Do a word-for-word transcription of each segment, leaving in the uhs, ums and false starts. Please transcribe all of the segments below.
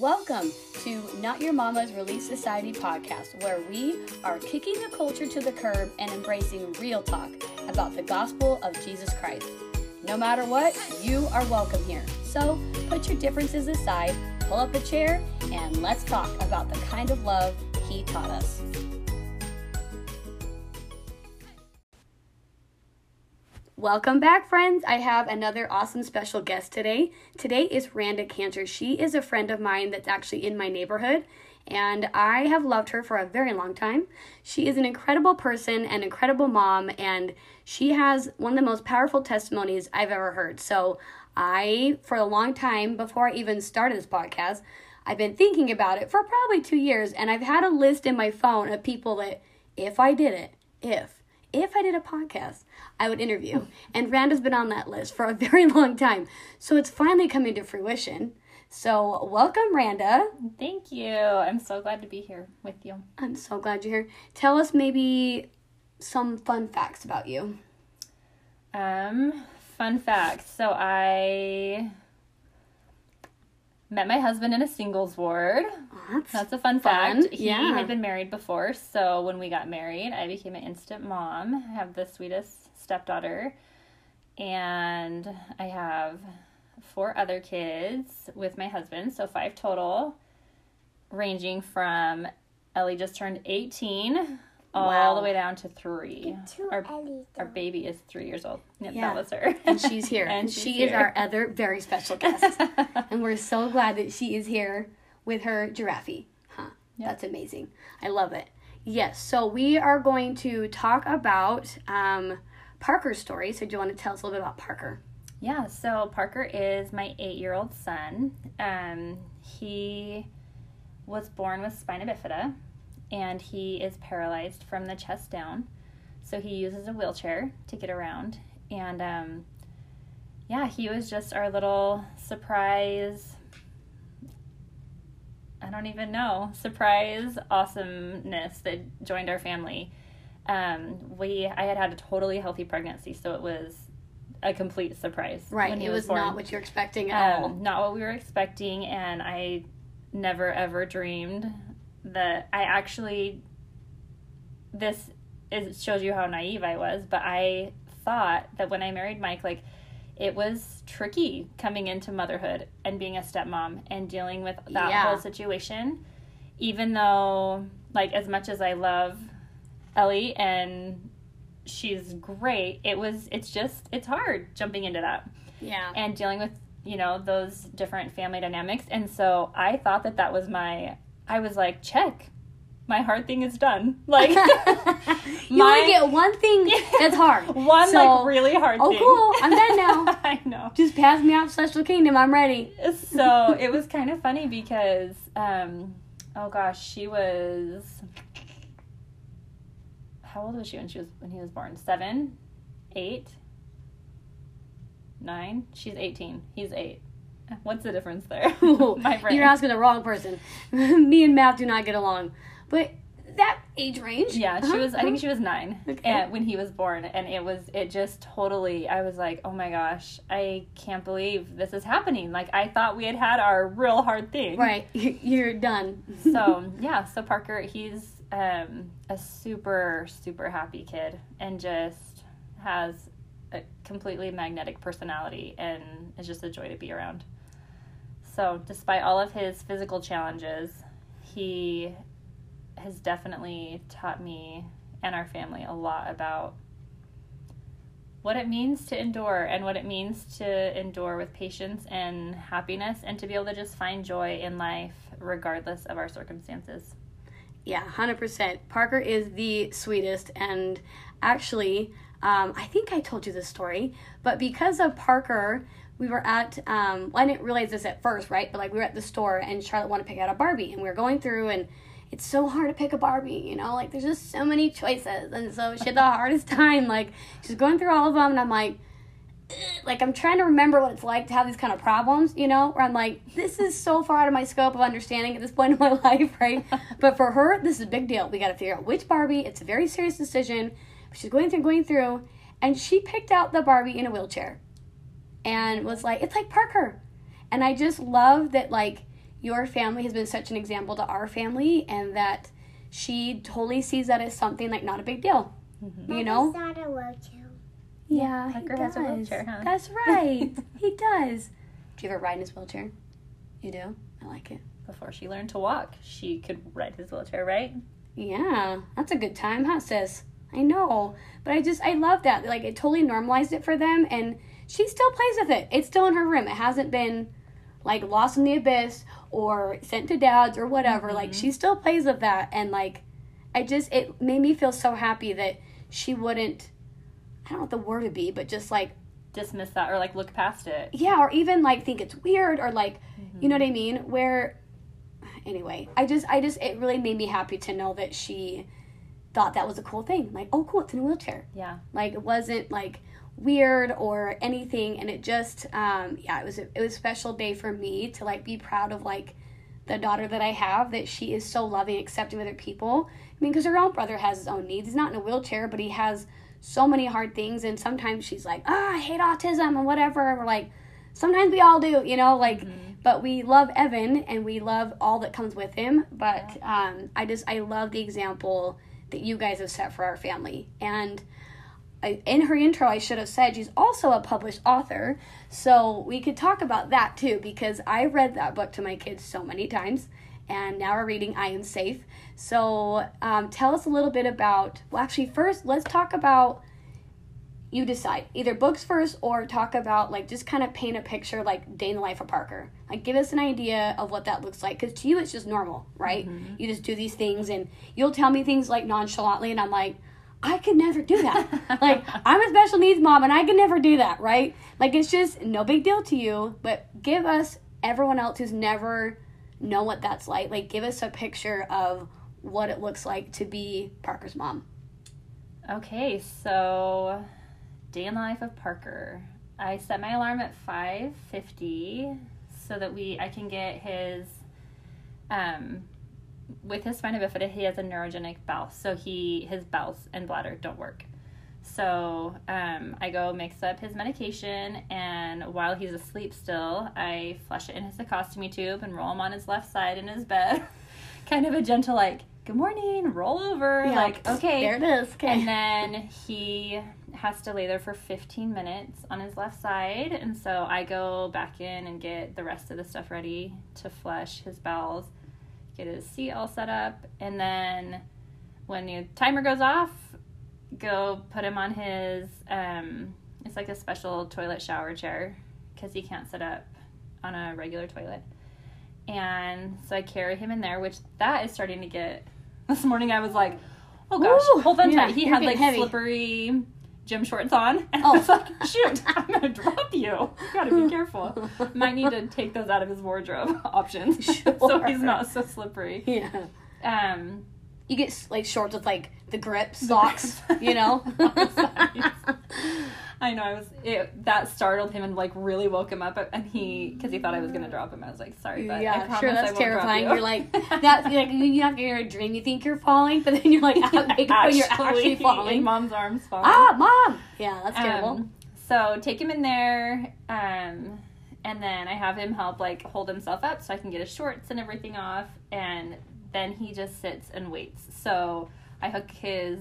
Welcome to Not Your Mama's Relief Society podcast, where we are kicking the culture to the curb and embracing real talk about the gospel of Jesus Christ. No matter what, you are welcome here. So put your differences aside, pull up a chair, and let's talk about the kind of love he taught us. Welcome back, friends. I have another awesome special guest today. Today is Randa Cantor. She is a friend of mine that's actually in my neighborhood, and I have loved her for a very long time. She is an incredible person, an incredible mom, and she has one of the most powerful testimonies I've ever heard. So I, for a long time, before I even started this podcast, I've been thinking about it for probably two years, and I've had a list in my phone of people that, if I did it, if, if I did a podcast, I would interview. And Randa's been on that list for a very long time. So it's finally coming to fruition. So welcome, Randa. Thank you. I'm so glad to be here with you. I'm so glad you're here. Tell us maybe some fun facts about you. Um, fun facts. So I met my husband in a singles ward. That's, That's a fun, fun fact. He yeah. had been married before, so when we got married, I became an instant mom. I have the sweetest stepdaughter, and I have four other kids with my husband, so five total, ranging from Ellie just turned eighteen all wow. the way down to three. Our, our baby is three years old. Yep, yeah. That was her. And she's here. and she's she here. is our other very special guest. And we're so glad that she is here with her giraffe. Huh. Yep. That's amazing. I love it. Yes. So we are going to talk about um, Parker's story. So do you want to tell us a little bit about Parker? Yeah. So Parker is my eight-year-old son. Um, he was born with spina bifida, and he is paralyzed from the chest down. So he uses a wheelchair to get around. And, um, yeah, he was just our little surprise, I don't even know, surprise awesomeness that joined our family. Um, we I had had a totally healthy pregnancy, so it was a complete surprise. Right, when he it was, was born. Not what you're expecting at um, all. Not what we were expecting, and I never, ever dreamed that I actually, this is, shows you how naive I was, but I thought that when I married Mike, like, it was tricky coming into motherhood and being a stepmom and dealing with that yeah. whole situation, even though, like, as much as I love Ellie and she's great, it was, it's just, it's hard jumping into that. Yeah. And dealing with, you know, those different family dynamics. And so I thought that that was my... I was like, check, my hard thing is done. Like, you my, only get one thing that's hard. one, so, like, really hard oh, thing. Oh, cool. I'm done now. I know. Just pass me off Celestial Kingdom. I'm ready. So it was kind of funny because, um, oh, gosh, she was, how old was she when, she was, when he was born? Seven? Eight? Nine? She's eighteen. He's eight. What's the difference there? My friend. You're asking the wrong person. Me and Matt do not get along. But that age range. Yeah, she uh-huh. was, I think she was nine okay. and, when he was born. And it was, it just totally, I was like, oh my gosh, I can't believe this is happening. Like, I thought we had had our real hard thing. Right. You're done. So, yeah. So Parker, he's um, a super, super happy kid and just has a completely magnetic personality and is just a joy to be around. So despite all of his physical challenges, he has definitely taught me and our family a lot about what it means to endure and what it means to endure with patience and happiness and to be able to just find joy in life regardless of our circumstances. Yeah, one hundred percent. Parker is the sweetest, and actually, um, I think I told you this story, but because of Parker, we were at, um, well, I didn't realize this at first, right? But, like, we were at the store, and Charlotte wanted to pick out a Barbie, and we were going through, and it's so hard to pick a Barbie, you know? Like, there's just so many choices, and so she had the hardest time. Like, she's going through all of them, and I'm like, Ugh. like, I'm trying to remember what it's like to have these kind of problems, you know? Where I'm like, this is so far out of my scope of understanding at this point in my life, right? But for her, this is a big deal. We got to figure out which Barbie. It's a very serious decision. She's going through, going through, and she picked out the Barbie in a wheelchair. And was like, it's like Parker. And I just love that, like, your family has been such an example to our family, and that she totally sees that as something like not a big deal. Mm-hmm. You know? He's not a wheelchair. Yeah, Parker he does. has a wheelchair, huh? That's right. He does. Do you ever ride in his wheelchair? You do? I like it. Before she learned to walk, she could ride his wheelchair, right? Yeah. That's a good time, huh, sis? I know. But I just, I love that. Like, it totally normalized it for them, and she still plays with it. It's still in her room. It hasn't been, like, lost in the abyss or sent to dad's or whatever. Mm-hmm. Like, she still plays with that, and, like, I just, it made me feel so happy that she wouldn't, I don't know what the word would be, but just, like, dismiss that or, like, look past it. Yeah, or even, like, think it's weird or, like, mm-hmm. you know what I mean? Where, anyway, I just, I just, it really made me happy to know that she thought that was a cool thing. Like, oh, cool, it's in a wheelchair. Yeah. Like, it wasn't, like, weird or anything, and it just, um, yeah, it was, a, it was a special day for me to, like, be proud of, like, the daughter that I have, that she is so loving, accepting of other people. I mean, because her own brother has his own needs. He's not in a wheelchair, but he has so many hard things, and sometimes she's like, ah, oh, I hate autism and whatever, and we're like, sometimes we all do, you know, like, mm-hmm. but we love Evan, and we love all that comes with him, but yeah. um, I just, I love the example that you guys have set for our family, and I, in her intro, I should have said she's also a published author, so we could talk about that, too, because I read that book to my kids so many times, and now we're reading I Am Safe. So um, tell us a little bit about, well, actually, first, let's talk about, you decide, either books first or talk about, like, just kind of paint a picture, like, day in the life of Parker. Like, give us an idea of what that looks like, because to you, it's just normal, right? Mm-hmm. You just do these things, and you'll tell me things, like, nonchalantly, and I'm like, I could never do that. Like, I'm a special needs mom, and I could never do that, right? Like, it's just no big deal to you, but give us, everyone else who's never know what that's like, like, give us a picture of what it looks like to be Parker's mom. Okay, so day in the life of Parker. I set my alarm at five fifty so that we I can get his um with his spina bifida, he has a neurogenic bowel, so he his bowels and bladder don't work. So um, I go mix up his medication, and while he's asleep still, I flush it in his colostomy tube and roll him on his left side in his bed. Kind of a gentle, like, good morning, roll over, yeah, like, okay. There it is. Okay. And then he has to lay there for fifteen minutes on his left side, and so I go back in and get the rest of the stuff ready to flush his bowels, get his seat all set up, and then when the timer goes off, go put him on his, um, it's like a special toilet shower chair because he can't sit up on a regular toilet. And so I carry him in there, which that is starting to get, this morning I was like, oh gosh, Ooh, hold on yeah, tight. He had like heavy. slippery gym shorts on. And oh. I was like, shoot, I'm going to drop you. You got to be careful. Might need to take those out of his wardrobe options. Sure. So he's not so slippery. Yeah. Um, You get, like, shorts with, like, the grip socks, you know? I know, I was, it, that startled him and, like, really woke him up, and he, because he thought I was going to drop him, I was like, sorry, but yeah, I promise sure, that's I won't terrifying. Drop you. You're like, that, you're like, you have a dream, you think you're falling, but then you're, like, out, actually, when you're actually falling. In mom's arms falling. Ah, mom! Yeah, that's terrible. Um, so, take him in there, um... and then I have him help, like, hold himself up so I can get his shorts and everything off, and then he just sits and waits. So I hook his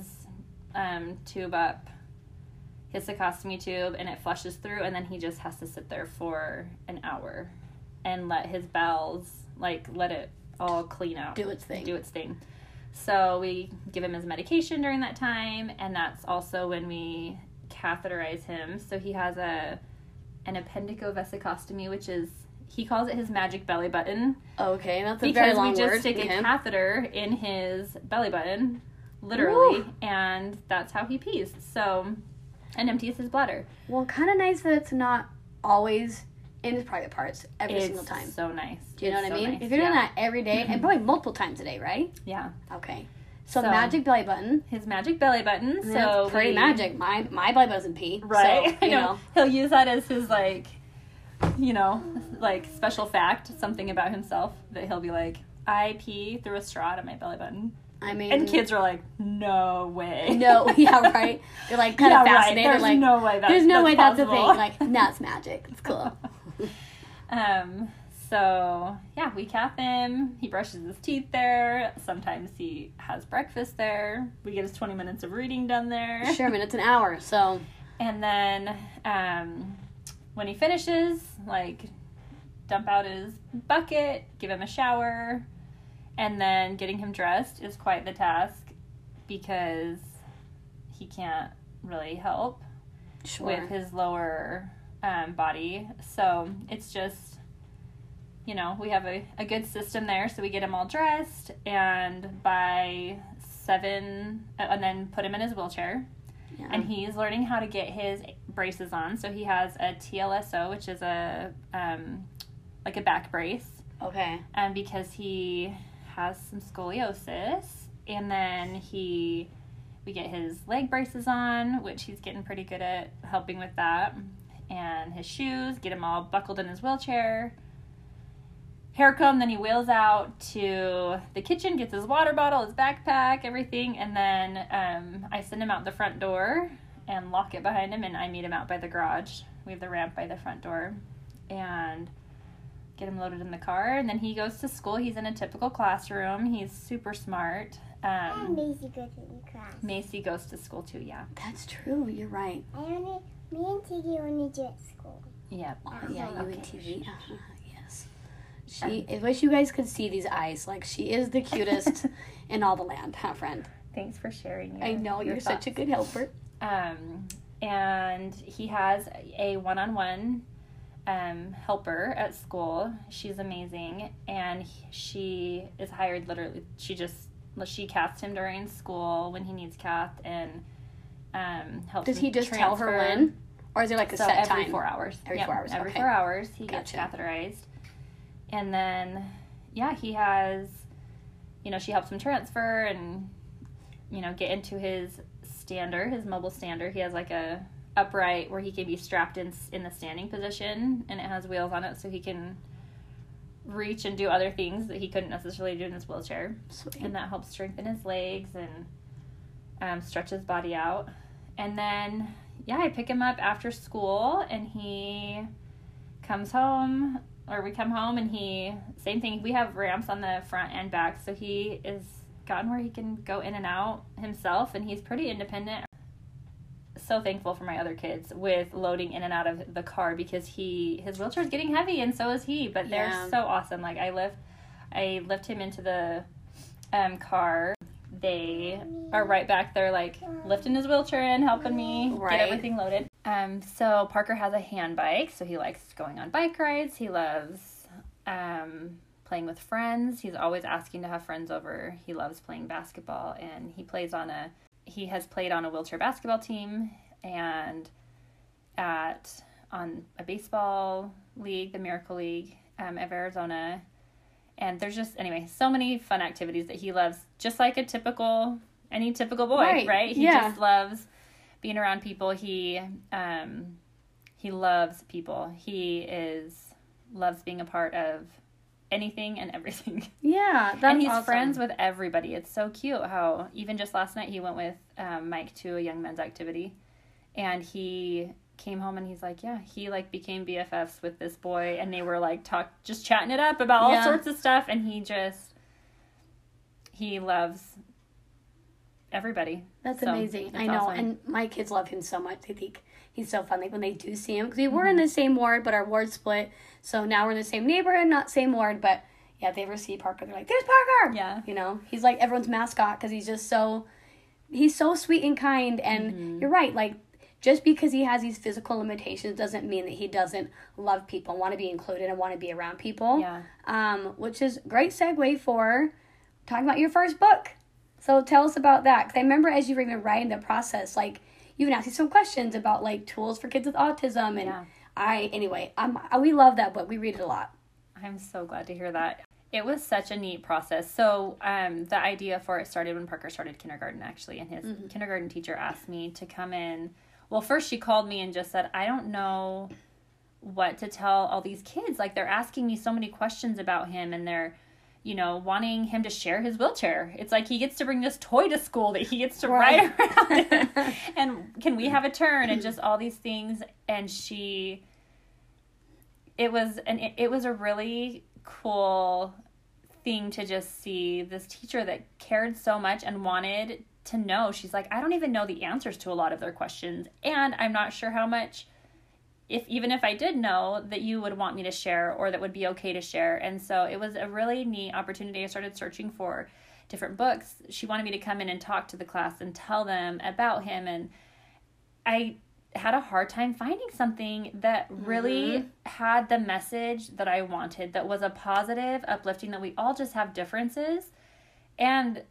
um, tube up, his vesicostomy tube, and it flushes through, and then he just has to sit there for an hour and let his bowels, like, let it all clean out. Do its thing. Do its thing. So we give him his medication during that time, and that's also when we catheterize him. So he has a an appendicovesicostomy, which is, he calls it his magic belly button. Okay, that's a very long word. Because we just stick a catheter in his belly button, literally, Ooh. and that's how he pees. So, and empties his bladder. Well, kind of nice that it's not always in his private parts every it's single time. It's so nice. Do you it's know what so I mean? Nice. If you're yeah. doing that every day, mm-hmm. and probably multiple times a day, right? Yeah. Okay. So, so magic belly button. His magic belly button. And so pretty we, magic. My my belly button doesn't pee. Right. So, you I know. know. He'll use that as his, like, you know, like, special fact, something about himself that he'll be like, I pee through a straw out of my belly button. I mean, and kids are like, no way. No, yeah, right. They're like kind yeah, of fascinated. Right. There's like, no way that's There's no that's way possible. That's a thing. Like, that's magic. It's cool. um, So yeah, we cap him, he brushes his teeth there, sometimes he has breakfast there, we get his twenty minutes of reading done there. Sure, but it's an hour, so. And then um, when he finishes, like, dump out his bucket, give him a shower, and then getting him dressed is quite the task because he can't really help sure. with his lower um, body. So it's just, you know, we have a, a good system there. So we get him all dressed and by seven, and then put him in his wheelchair. Yeah. And he's learning how to get his braces on. So he has a T L S O, which is a um, like a back brace. Okay. And because he has some scoliosis, and then he, we get his leg braces on, which he's getting pretty good at helping with that. And his shoes, get him all buckled in his wheelchair. Hair comb, then he wheels out to the kitchen, gets his water bottle, his backpack, everything, and then um, I send him out the front door and lock it behind him, and I meet him out by the garage. We have the ramp by the front door, and get him loaded in the car, and then he goes to school. He's in a typical classroom. He's super smart. Um, and Macy goes to class. Macy goes to school, too, yeah. That's true. You're right. I only, me and Tiki only do at school. Yeah. Oh, yeah, you okay. and Tiki. Uh-huh. She, I wish you guys could see these eyes. Like, she is the cutest in all the land, huh, friend? Thanks for sharing your I know, your you're thoughts. Such a good helper. Um, and he has a one-on-one um, helper at school. She's amazing. And he, she is hired literally. She just, she casts him during school when he needs cast and um, helps Does him he just transfer. Tell her when? Or is it like a so set every time? every four hours. Every yep, four hours, Every okay. four hours, he gotcha. gets catheterized. And then, yeah, he has, you know, she helps him transfer and, you know, get into his stander, his mobile stander. He has like a upright where he can be strapped in in the standing position, and it has wheels on it so he can reach and do other things that he couldn't necessarily do in his wheelchair. Sweet. And that helps strengthen his legs and um, stretch his body out. And then, yeah, I pick him up after school, and he comes home. Or we come home and he, same thing, we have ramps on the front and back, so he is gotten where he can go in and out himself, and he's pretty independent. So thankful for my other kids with loading in and out of the car because he, his wheelchair is getting heavy and so is he, but they're yeah. so awesome. Like I lift, I lift him into the um, car. They are right back there like lifting his wheelchair in, helping me right. get everything loaded. Um, so Parker has a hand bike, so he likes going on bike rides. He loves um, playing with friends. He's always asking to have friends over. He loves playing basketball, and he plays on a, he has played on a wheelchair basketball team and at, on a baseball league, the Miracle League um, of Arizona. And there's just, anyway, so many fun activities that he loves, just like a typical, any typical boy, right? right? He yeah. just loves being around people. He um he loves people. He is loves being a part of anything and everything. Yeah, that's And he's awesome. friends with everybody. It's so cute how even just last night he went with um, Mike to a young men's activity, and he came home and he's like, yeah, he like became B F Fs with this boy, and they were like talk just chatting it up about all yeah. sorts of stuff, and he just he loves everybody. That's so amazing. I know. Awesome. And my kids love him so much. I think he's so fun. Like when they do see him, because we were mm-hmm. in the same ward, but our ward split. So now we're in the same neighborhood, not same ward, but yeah, if they ever see Parker, they're like, there's Parker. Yeah. You know, he's like everyone's mascot because he's just so, he's so sweet and kind. And mm-hmm. you're right. Like just because he has these physical limitations doesn't mean that he doesn't love people, want to be included and want to be around people. Yeah. Um, which is great segue for talking about your first book. So tell us about that, because I remember as you were even writing the process, like, you even asked me some questions about, like, tools for kids with autism, and yeah. I, anyway, I'm, we love that book. We read it a lot. I'm so glad to hear that. It was such a neat process. So um, the idea for it started when Parker started kindergarten, actually, and his mm-hmm. kindergarten teacher asked me to come in. Well, first she called me and just said, I don't know what to tell all these kids. Like, they're asking me so many questions about him, and they're, you know, wanting him to share his wheelchair. It's like he gets to bring this toy to school that he gets to right. ride around in. And can we have a turn and just all these things. And she it was an it was a really cool thing to just see this teacher that cared so much and wanted to know. She's like, I don't even know the answers to a lot of their questions, and I'm not sure how much, if even if I did know, that you would want me to share or that would be okay to share. And so it was a really neat opportunity. I started searching for different books. She wanted me to come in and talk to the class and tell them about him, and I had a hard time finding something that really mm-hmm. had the message that I wanted, that was a positive, uplifting, that we all just have differences, and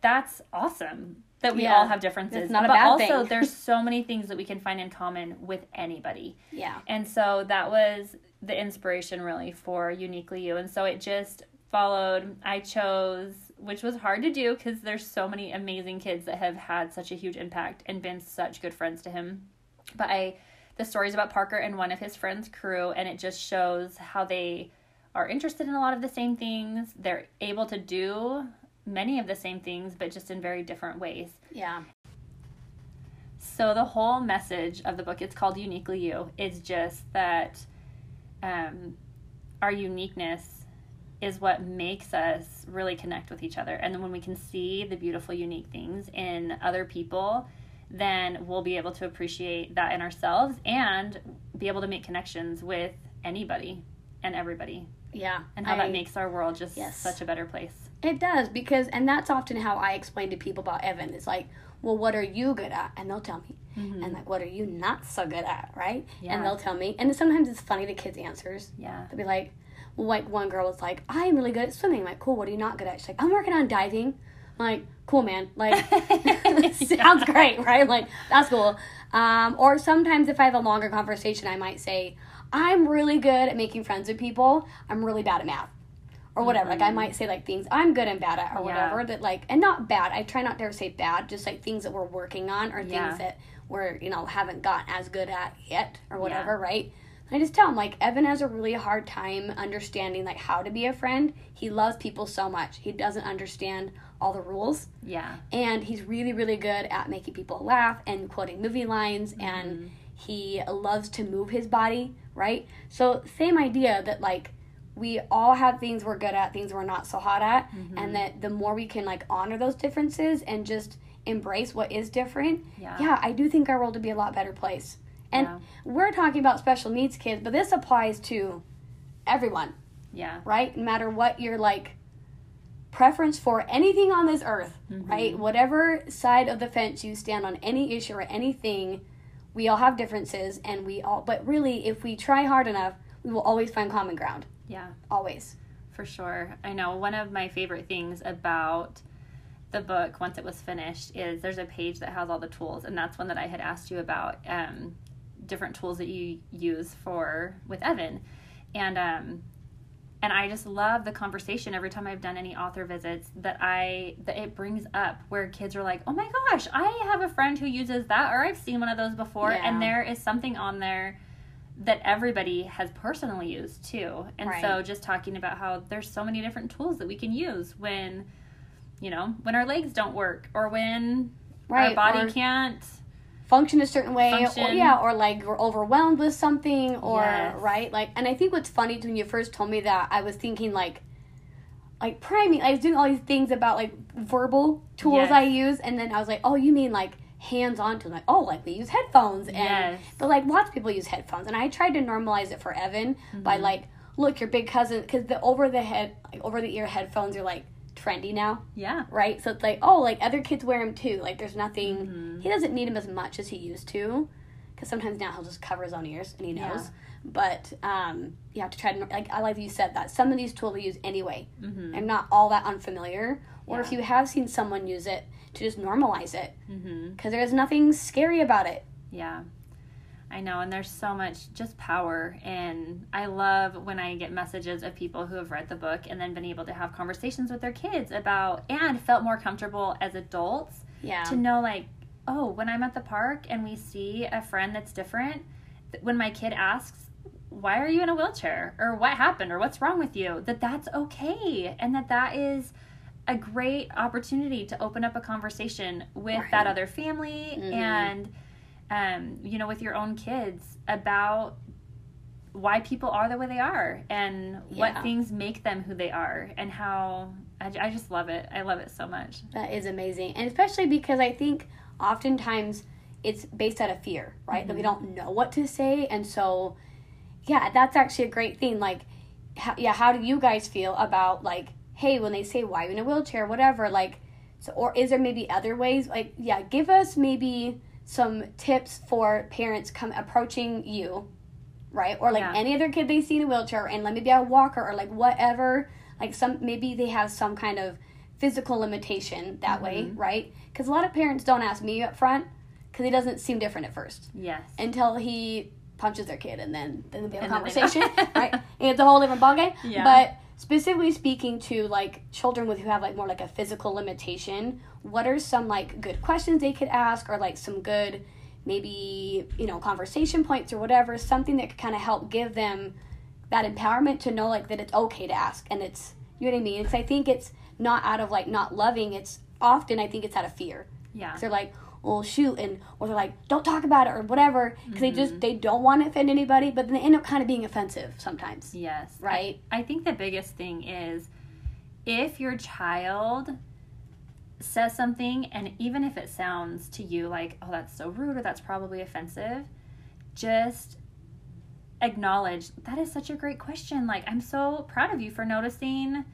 that's awesome that we yeah. all have differences. It's not a bad thing. But also there's so many things that we can find in common with anybody. Yeah. And so that was the inspiration really for Uniquely You. And so it just followed. I chose, which was hard to do because there's so many amazing kids that have had such a huge impact and been such good friends to him. But I, the story's about Parker and one of his friends' crew, and it just shows how they are interested in a lot of the same things. They're able to do many of the same things, but just in very different ways. Yeah. So the whole message of the book, it's called Uniquely You, is just that um, our uniqueness is what makes us really connect with each other. And then when we can see the beautiful, unique things in other people, then we'll be able to appreciate that in ourselves and be able to make connections with anybody and everybody. Yeah. And how I, that makes our world just yes. such a better place. It does, because, and that's often how I explain to people about Evan. It's like, well, what are you good at? And they'll tell me. Mm-hmm. And like, what are you not so good at, right? Yeah. And they'll tell me. And sometimes it's funny, the kids' answers. Yeah. They'll be like, well, like one girl was like, I am really good at swimming. I'm like, cool, what are you not good at? She's like, I'm working on diving. I'm like, cool, man. Like, sounds great, right? I'm like, that's cool. Um, or sometimes if I have a longer conversation, I might say, I'm really good at making friends with people. I'm really bad at math or whatever. Mm-hmm. Like, I might say, like, things I'm good and bad at or yeah. whatever. That like, and not bad. I try not to ever say bad, just, like, things that we're working on or yeah. things that we're, you know, haven't gotten as good at yet or whatever, yeah. right? And I just tell him, like, Evan has a really hard time understanding, like, how to be a friend. He loves people so much. He doesn't understand all the rules. Yeah. And he's really, really good at making people laugh and quoting movie lines. Mm-hmm. And he loves to move his body, right? So same idea that, like, we all have things we're good at, things we're not so hot at. Mm-hmm. And that the more we can, like, honor those differences and just embrace what is different. Yeah. Yeah, I do think our world would be a lot better place. And yeah. we're talking about special needs kids, but this applies to everyone. Yeah. Right? No matter what your, like, preference for anything on this earth, mm-hmm. right? Whatever side of the fence you stand on, any issue or anything, we all have differences, and we all, but really, if we try hard enough, we will always find common ground. Yeah. Always. For sure. I know one of my favorite things about the book, once it was finished, is there's a page that has all the tools, and that's one that I had asked you about. Um, different tools that you use for with Evan, and um and I just love the conversation every time I've done any author visits that I that it brings up, where kids are like, oh my gosh, I have a friend who uses that, or I've seen one of those before. Yeah. And there is something on there that everybody has personally used too. And right. so just talking about how there's so many different tools that we can use when, you know, when our legs don't work, or when right. our body or- can't function a certain way, function. Or, yeah, or like we're overwhelmed with something, or yes. right, like, and I think what's funny is when you first told me that, I was thinking like, like priming. I was doing all these things about like verbal tools yes. I use, and then I was like, oh, you mean like hands-on tools? Like, oh, like we use headphones, and yes. but like lots of people use headphones, and I tried to normalize it for Evan mm-hmm. by like, look, your big cousin, because the over the head, like over the ear headphones are like trendy now. Yeah. Right? So it's like, oh, like other kids wear them too. Like there's nothing, mm-hmm. he doesn't need them as much as he used to, because sometimes now he'll just cover his own ears and he knows. Yeah. But um, you have to try to, like I like you said that, some of these tools we use anyway. Mm-hmm. I'm not all that unfamiliar. Or yeah. if you have seen someone use it, to just normalize it. Because mm-hmm. there's nothing scary about it. Yeah. I know, and there's so much just power, and I love when I get messages of people who have read the book and then been able to have conversations with their kids about, and felt more comfortable as adults yeah. to know, like, oh, when I'm at the park and we see a friend that's different, when my kid asks, why are you in a wheelchair, or what happened, or what's wrong with you, that that's okay, and that that is a great opportunity to open up a conversation with right. that other family mm-hmm. and Um, you know, with your own kids about why people are the way they are and yeah. what things make them who they are and how I, I just love it. I love it so much. That is amazing. And especially because I think oftentimes it's based out of fear, right? Mm-hmm. That we don't know what to say. And so, yeah, that's actually a great thing. Like, how, yeah, how do you guys feel about, like, hey, when they say, why are you in a wheelchair, whatever, like, so, or is there maybe other ways? Like, yeah, give us maybe some tips for parents come approaching you, right? Or, like, yeah. any other kid they see in a wheelchair, and like, maybe a walker or, like, whatever. Like, some maybe they have some kind of physical limitation that mm-hmm. way, right? Because a lot of parents don't ask me up front because it doesn't seem different at first. Yes. Until he punches their kid, and then, then there'll be a conversation, right? And it's a whole different ballgame. Yeah. But specifically speaking to, like, children with who have, like, more, like, a physical limitation, what are some, like, good questions they could ask or, like, some good maybe, you know, conversation points or whatever, something that could kind of help give them that empowerment to know, like, that it's okay to ask. And it's, you know what I mean? It's, I think it's not out of, like, not loving. It's often, I think it's out of fear. Yeah. They're like, well, shoot, and or they're like, don't talk about it or whatever, because mm-hmm. they just, they don't want to offend anybody, but then they end up kind of being offensive sometimes. Yes. Right? I, I think the biggest thing is if your child says something, and even if it sounds to you like, oh, that's so rude or that's probably offensive, just acknowledge, that is such a great question. Like, I'm so proud of you for noticing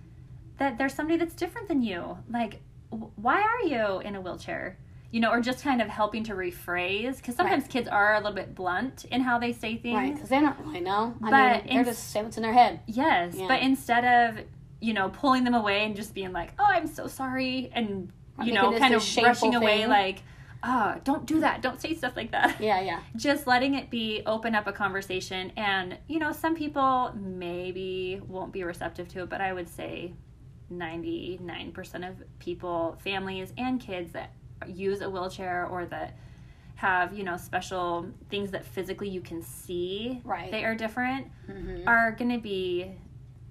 that there's somebody that's different than you. Like, w- why are you in a wheelchair? You know, or just kind of helping to rephrase, because sometimes right. kids are a little bit blunt in how they say things. Right, because they don't really know. I but mean, they're in, just saying what's in their head. Yes, yeah. But instead of, you know, pulling them away and just being like, oh, I'm so sorry, and, or you know, kind of brushing away thing. Like, oh, don't do that, don't say stuff like that. Yeah, yeah. Just letting it be, open up a conversation, and, you know, some people maybe won't be receptive to it, but I would say ninety-nine percent of people, families, and kids that use a wheelchair or that have, you know, special things that physically you can see right. they are different mm-hmm. are going to be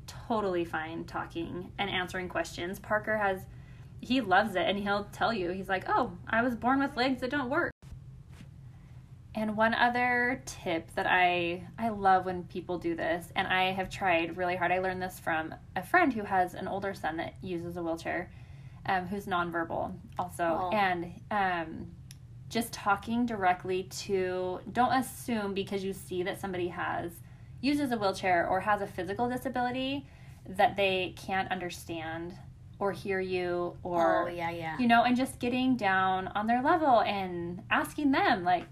totally fine talking and answering questions. Parker has, he loves it, and he'll tell you, he's like, oh, I was born with legs that don't work. And one other tip that I, I love when people do this, and I have tried really hard, I learned this from a friend who has an older son that uses a wheelchair, Um, who's nonverbal also. Oh. And um, just talking directly to, don't assume because you see that somebody has, uses a wheelchair or has a physical disability that they can't understand or hear you or, oh, yeah, yeah. you know, and just getting down on their level and asking them like,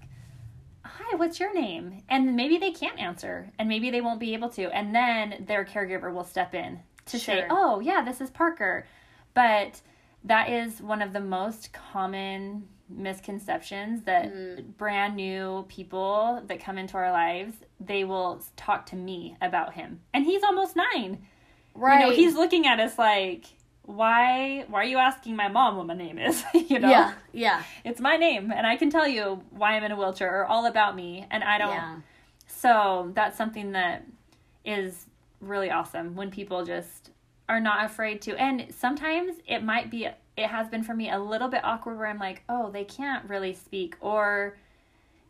hi, what's your name? And maybe they can't answer and maybe they won't be able to. And then their caregiver will step in to sure. say, oh yeah, this is Parker. But that is one of the most common misconceptions that mm. brand new people that come into our lives, they will talk to me about him. And he's almost nine. Right. You know, he's looking at us like, why, why are you asking my mom what my name is? You know? Yeah, yeah. It's my name, and I can tell you why I'm in a wheelchair or all about me, and I don't. Yeah. So that's something that is really awesome when people just are not afraid to. And sometimes it might be, it has been for me a little bit awkward where I'm like, oh, they can't really speak or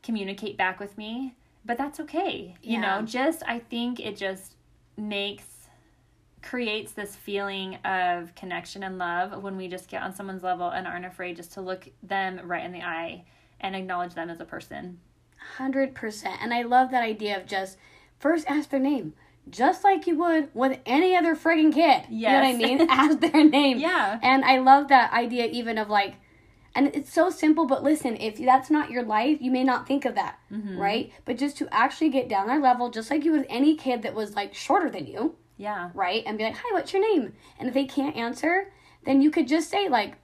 communicate back with me, but that's okay. Yeah. You know, just, I think it just makes, creates this feeling of connection and love when we just get on someone's level and aren't afraid just to look them right in the eye and acknowledge them as a person. one hundred percent. And I love that idea of just first ask their name. Just like you would with any other friggin' kid. Yes. You know what I mean? Ask their name. Yeah. And I love that idea even of like, and it's so simple, but listen, if that's not your life, you may not think of that, mm-hmm. right? But just to actually get down their level, just like you would with any kid that was like shorter than you. Yeah. Right? And be like, hi, what's your name? And if they can't answer, then you could just say like,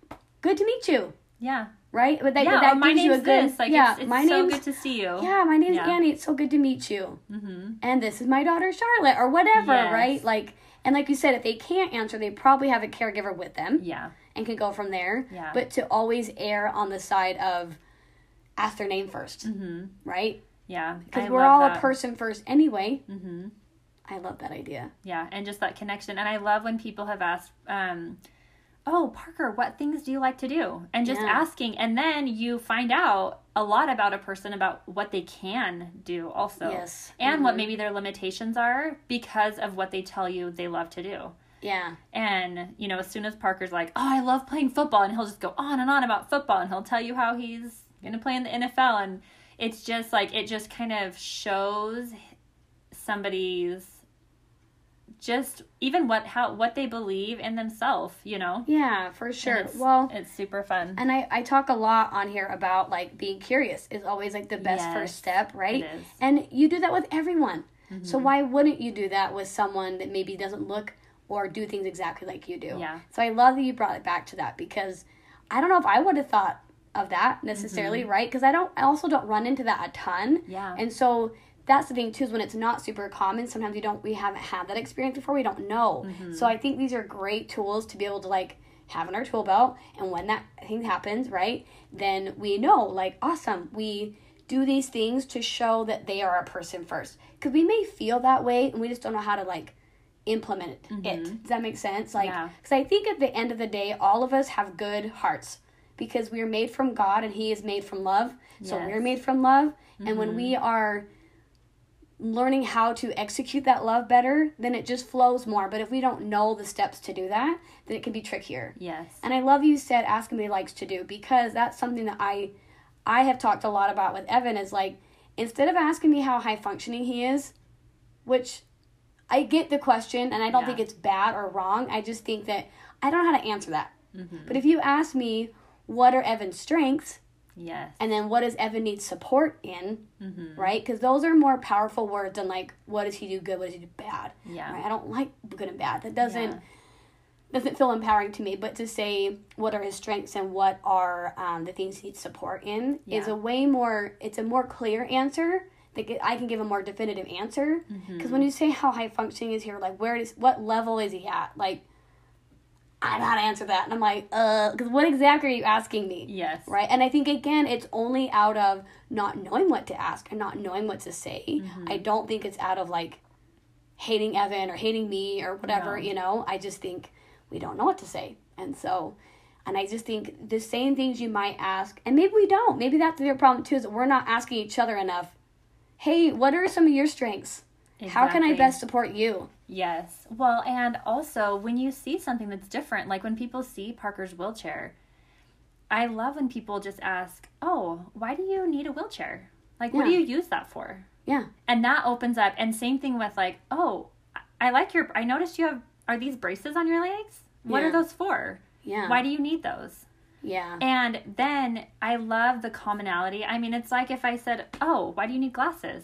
good to meet you. Yeah. Right? But that, yeah, that gives you a good, this. Like, yeah, it's, it's my so good to see you. Yeah, my name's yeah. Annie. It's so good to meet you. Mm-hmm. And this is my daughter, Charlotte, or whatever, yes. right? Like, and like you said, if they can't answer, they probably have a caregiver with them. Yeah. And can go from there. Yeah. But to always err on the side of ask their name first. Mm-hmm. Right? Yeah. Because we're all that. A person first anyway. Mm-hmm. I love that idea. Yeah, and just that connection. And I love when people have asked, um, oh, Parker, what things do you like to do? And just yeah. asking. And then you find out a lot about a person, about what they can do also. Yes. And mm-hmm. what maybe their limitations are because of what they tell you they love to do. Yeah. And, you know, as soon as Parker's like, oh, I love playing football. And he'll just go on and on about football. And he'll tell you how he's going to play in the N F L. And it's just like, it just kind of shows somebody's just even what how what they believe in themselves, you know? Yeah, for sure. It's, well, it's super fun. And I, I talk a lot on here about, like, being curious is always, like, the best yes, first step, right? It is. And you do that with everyone. Mm-hmm. So why wouldn't you do that with someone that maybe doesn't look or do things exactly like you do? Yeah. So I love that you brought it back to that, because I don't know if I would have thought of that necessarily, mm-hmm. right? Because I don't. I also don't run into that a ton. Yeah. And so... that's the thing, too, is when it's not super common, sometimes we don't, we haven't had that experience before, we don't know. Mm-hmm. So I think these are great tools to be able to, like, have in our tool belt, and when that thing happens, right, then we know, like, awesome, we do these things to show that they are a person first. Because we may feel that way, and we just don't know how to, like, implement mm-hmm. it. Does that make sense? Like, because yeah. I think at the end of the day, all of us have good hearts, because we are made from God, and He is made from love, so yes. we are made from love, mm-hmm. and when we are... learning how to execute that love better, then it just flows more. But if we don't know the steps to do that, then it can be trickier. Yes. And I love you said asking what he likes to do, because that's something that I I have talked a lot about with Evan, is like, instead of asking me how high functioning he is, which I get the question and I don't yeah. think it's bad or wrong. I just think that I don't know how to answer that. Mm-hmm. But if you ask me what are Evan's strengths, yes. and then what does Evan need support in, mm-hmm. right? Because those are more powerful words than, like, what does he do good, what does he do bad? Yeah. Right? I don't like good and bad. That doesn't yeah. doesn't feel empowering to me. But to say what are his strengths and what are um, the things he needs support in yeah. is a way more, it's a more clear answer. That I can give a more definitive answer. Because mm-hmm. when you say how high functioning is here, like, where is, what level is he at? Like, I don't know how to answer that. And I'm like, uh, because what exactly are you asking me? Yes. Right? And I think, again, it's only out of not knowing what to ask and not knowing what to say. Mm-hmm. I don't think it's out of, like, hating Evan or hating me or whatever, no. you know? I just think we don't know what to say. And so, and I just think the same things you might ask, and maybe we don't. Maybe that's their problem, too, is that we're not asking each other enough. Hey, what are some of your strengths? Exactly. How can I best support you? Yes. Well, and also when you see something that's different, like when people see Parker's wheelchair, I love when people just ask, oh, why do you need a wheelchair? Like, yeah. what do you use that for? Yeah. And that opens up. And same thing with, like, oh, I like your, I noticed you have, are these braces on your legs? What yeah. are those for? Yeah. Why do you need those? Yeah. And then I love the commonality. I mean, it's like if I said, oh, why do you need glasses?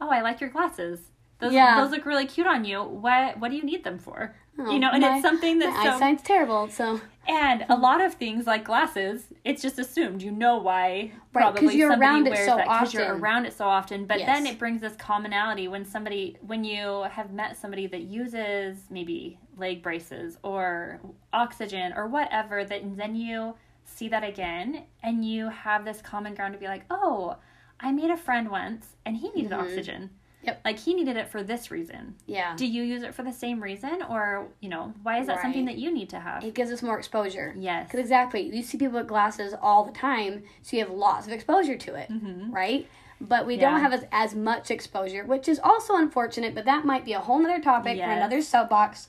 Oh, I like your glasses. Those, yeah. those look really cute on you. What what do you need them for? Oh, you know, and my, it's something that's my so... eyesight's terrible, so... And a lot of things, like glasses, it's just assumed. You know why right, probably you're somebody around wears it so that because you're around it so often. But yes. then it brings this commonality when somebody... When you have met somebody that uses maybe leg braces or oxygen or whatever, that then you see that again and you have this common ground to be like, oh, I made a friend once and he needed mm-hmm. oxygen. Yep. Like, he needed it for this reason. Yeah. Do you use it for the same reason? Or, you know, why is that right. something that you need to have? It gives us more exposure. Yes. Because exactly, you see people with glasses all the time, so you have lots of exposure to it, mm-hmm. right? But we yeah. don't have as, as much exposure, which is also unfortunate, but that might be a whole other topic yes. for another soapbox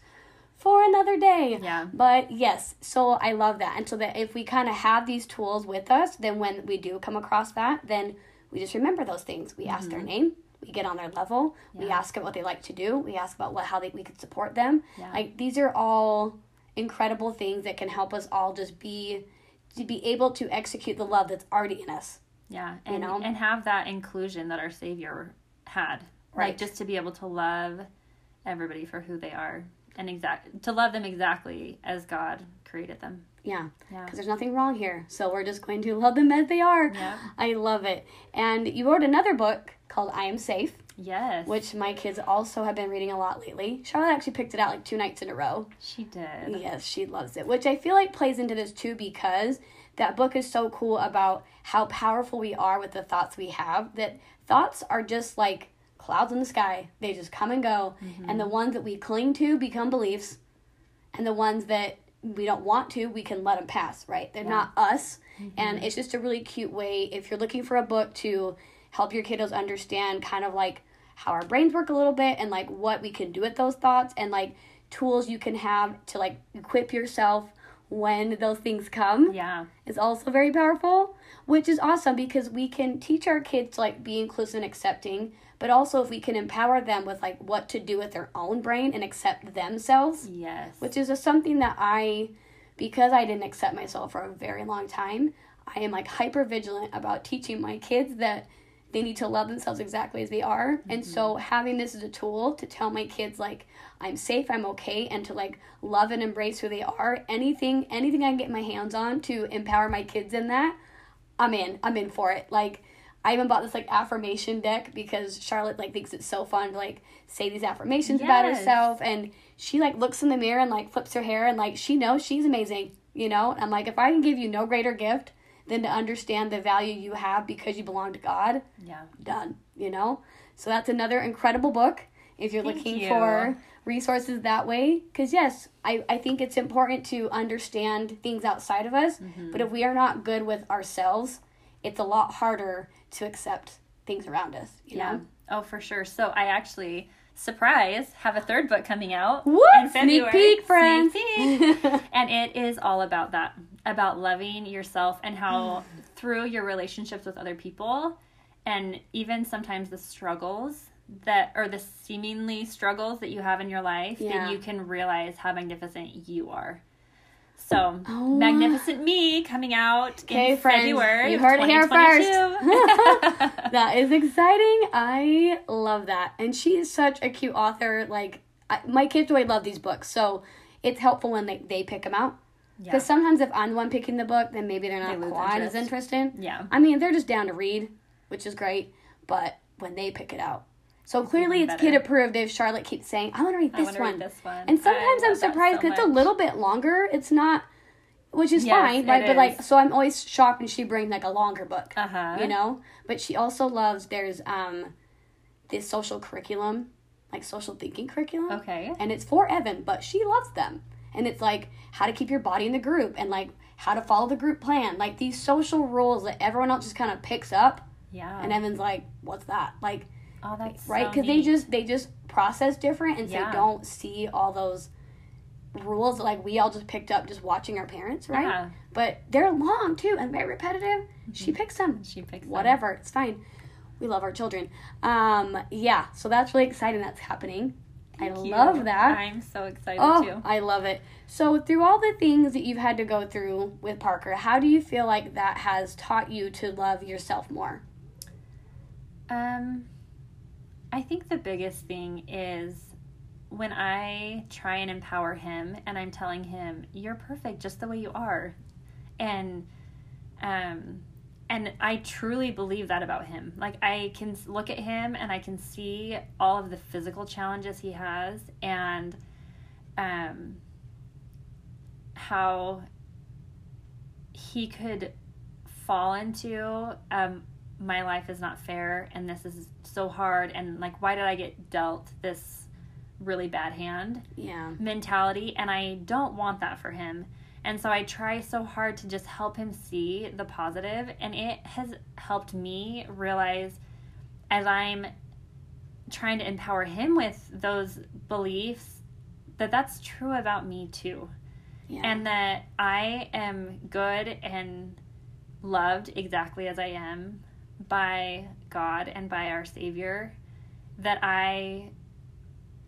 for another day. Yeah. But, yes, so I love that. And so that if we kind of have these tools with us, then when we do come across that, then we just remember those things. We mm-hmm. ask their name. We get on their level. Yeah. We ask them what they like to do. We ask about what how they, we could support them. Yeah. Like, these are all incredible things that can help us all just be to be able to execute the love that's already in us. Yeah, and you know? And have that inclusion that our Savior had, right? Like, just to be able to love everybody for who they are and exact to love them exactly as God created them. Yeah, because yeah. there's nothing wrong here. So we're just going to love them as they are. Yeah. I love it. And you wrote another book called I Am Safe. Yes. Which my kids also have been reading a lot lately. Charlotte actually picked it out like two nights in a row. She did. Yes, she loves it. Which I feel like plays into this too, because that book is so cool about how powerful we are with the thoughts we have. That thoughts are just like clouds in the sky. They just come and go. Mm-hmm. And the ones that we cling to become beliefs. And the ones that we don't want to, we can let them pass, right? They're yeah. not us. Mm-hmm. And it's just a really cute way, if you're looking for a book to help your kiddos understand kind of like how our brains work a little bit and like what we can do with those thoughts and like tools you can have to like equip yourself when those things come. Yeah. Is also very powerful, which is awesome because we can teach our kids to like be inclusive and accepting, but also if we can empower them with like what to do with their own brain and accept themselves. Yes. Which is a, something that I, because I didn't accept myself for a very long time, I am like hyper vigilant about teaching my kids that they need to love themselves exactly as they are. Mm-hmm. And so having this as a tool to tell my kids, like, I'm safe, I'm okay, and to, like, love and embrace who they are, anything anything I can get my hands on to empower my kids in that, I'm in. I'm in for it. Like, I even bought this, like, affirmation deck because Charlotte, like, thinks it's so fun to, like, say these affirmations yes. about herself. And she, like, looks in the mirror and, like, flips her hair and, like, she knows she's amazing, you know? I'm like, if I can give you no greater gift than to understand the value you have because you belong to God, yeah, done, you know? So that's another incredible book if you're Thank looking you. for resources that way. Because, yes, I, I think it's important to understand things outside of us, mm-hmm. but if we are not good with ourselves, it's a lot harder to accept things around us, you yeah. know? Oh, for sure. So I actually... surprise, have a third book coming out Woo! in February. Sneak peek, friends. Sneak peek. And it is all about that, about loving yourself and how through your relationships with other people and even sometimes the struggles that, or the seemingly struggles that you have in your life, yeah. that you can realize how magnificent you are. So, oh. Magnificent Me coming out okay, in friends, February. You heard it here first. That is exciting. I love that. And she is such a cute author. Like, I, my kids really love these books. So, it's helpful when they, they pick them out. Because yeah. sometimes if I'm the one picking the book, then maybe they're not they quite interest. as interested. Yeah. I mean, they're just down to read, which is great. But when they pick it out. So clearly it's kid-approved if Charlotte keeps saying, I want to read this, I wanna one. Read this one. And sometimes I'm surprised because so it's a little bit longer. It's not, which is yes, fine, right? Is. But like, so I'm always shocked when she brings like a longer book, uh-huh. you know? But she also loves, there's um, this social curriculum, like social thinking curriculum. Okay. And it's for Evan, but she loves them. And it's like how to keep your body in the group and like how to follow the group plan. Like these social rules that everyone else just kind of picks up. Yeah. And Evan's like, what's that? Like, oh, that's right, because so they just they just process different, and so yeah. they don't see all those rules that, like, we all just picked up just watching our parents, right? Yeah. But they're long too and very repetitive. Mm-hmm. She picks them. She picks whatever. Them. It's fine. We love our children. Um, yeah. So that's really exciting. That's happening. Thank I you. love that. I'm so excited oh, too. I love it. So through all the things that you've had to go through with Parker, how do you feel like that has taught you to love yourself more? Um. I think the biggest thing is when I try and empower him and I'm telling him, you're perfect just the way you are. And um, and I truly believe that about him. Like, I can look at him and I can see all of the physical challenges he has and um, how he could fall into... Um, my life is not fair and this is so hard and like why did I get dealt this really bad hand yeah mentality, and I don't want that for him. And so I try so hard to just help him see the positive, and it has helped me realize as I'm trying to empower him with those beliefs that that's true about me too. Yeah. And that I am good and loved exactly as I am by God and by our Savior, that I,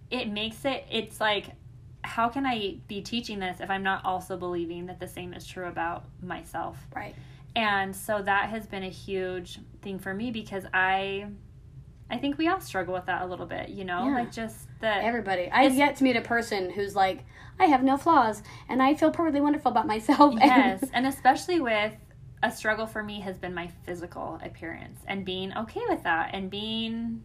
it makes it, it's like, how can I be teaching this if I'm not also believing that the same is true about myself? Right. And so that has been a huge thing for me because I, I think we all struggle with that a little bit, you know, yeah. like just that. Everybody. I've yet to meet a person who's like, I have no flaws and I feel perfectly wonderful about myself. Yes. And especially with, a struggle for me has been my physical appearance and being okay with that and being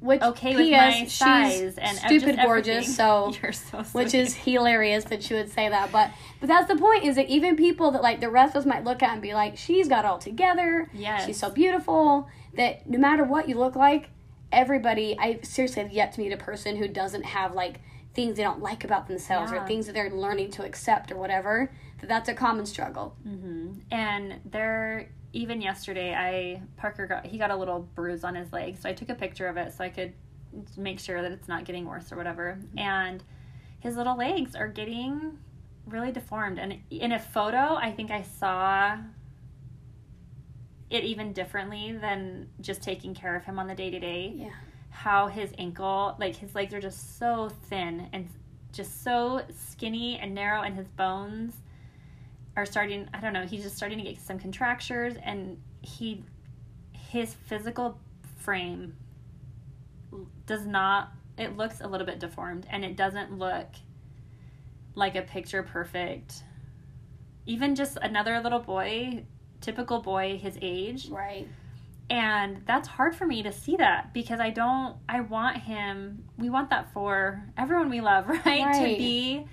which, okay with my size and stupid just gorgeous. So, so which is hilarious that she would say that, but but that's the point, is that even people that like the rest of us might look at and be like, she's got it all together. Yes, she's so beautiful. That no matter what you look like, everybody. I seriously have yet to meet a person who doesn't have like things they don't like about themselves, yeah. or things that they're learning to accept or whatever, that that's a common struggle. Mm-hmm. And there, even yesterday, I Parker got, he got a little bruise on his leg, so I took a picture of it so I could make sure that it's not getting worse or whatever. Mm-hmm. And his little legs are getting really deformed. And in a photo, I think I saw it even differently than just taking care of him on the day-to-day. Yeah. How his ankle, like his legs are just so thin and just so skinny and narrow, and his bones are starting, I don't know, he's just starting to get some contractures, and he, his physical frame does not, it looks a little bit deformed, and it doesn't look like a picture perfect. Even just another little boy, typical boy his age. Right. And that's hard for me to see that, because I don't, I want him, we want that for everyone we love, right? Right. To be,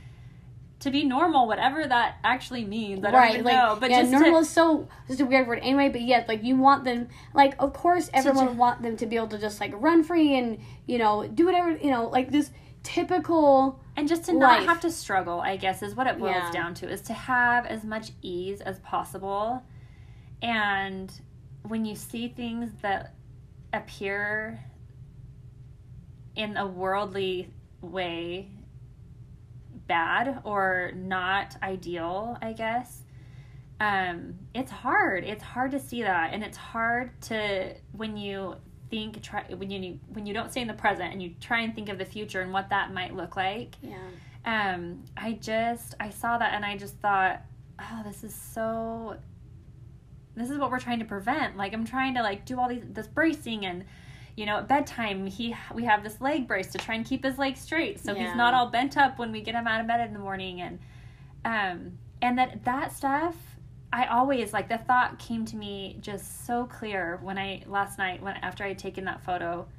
to be normal, whatever that actually means. I right. don't even like, know. But yeah, just normal to, is so, just a weird word anyway, but yeah, like you want them, like of course everyone just, want them to be able to just like run free and, you know, do whatever, you know, like this typical and just to life. Not have to struggle, I guess, is what it boils yeah. down to, is to have as much ease as possible. And when you see things that appear in a worldly way bad or not ideal, I guess, um, it's hard. It's hard to see that. And it's hard to, when you think, try, when you when you don't stay in the present and you try and think of the future and what that might look like. Yeah. Um, I just, I saw that and I just thought, oh, this is so... This is what we're trying to prevent. Like, I'm trying to, like, do all these, this bracing and, you know, at bedtime, he we have this leg brace to try and keep his leg straight so yeah. he's not all bent up when we get him out of bed in the morning. And um, and that, that stuff, I always, like, the thought came to me just so clear when I, last night, when after I had taken that photo,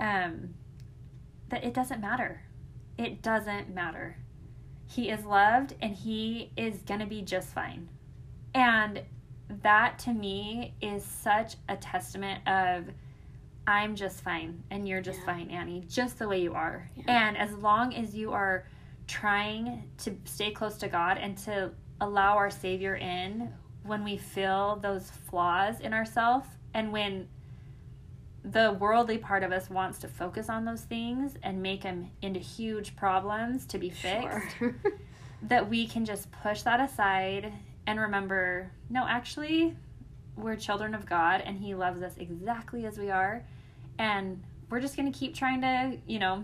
um, that it doesn't matter. It doesn't matter. He is loved, and he is going to be just fine. And that to me is such a testament of I'm just fine and you're just yeah. fine, Annie, just the way you are. Yeah. And as long as you are trying to stay close to God and to allow our Savior in when we feel those flaws in ourselves, and when the worldly part of us wants to focus on those things and make them into huge problems to be fixed, sure. that we can just push that aside and remember, no, actually, we're children of God, and he loves us exactly as we are, and we're just going to keep trying to, you know,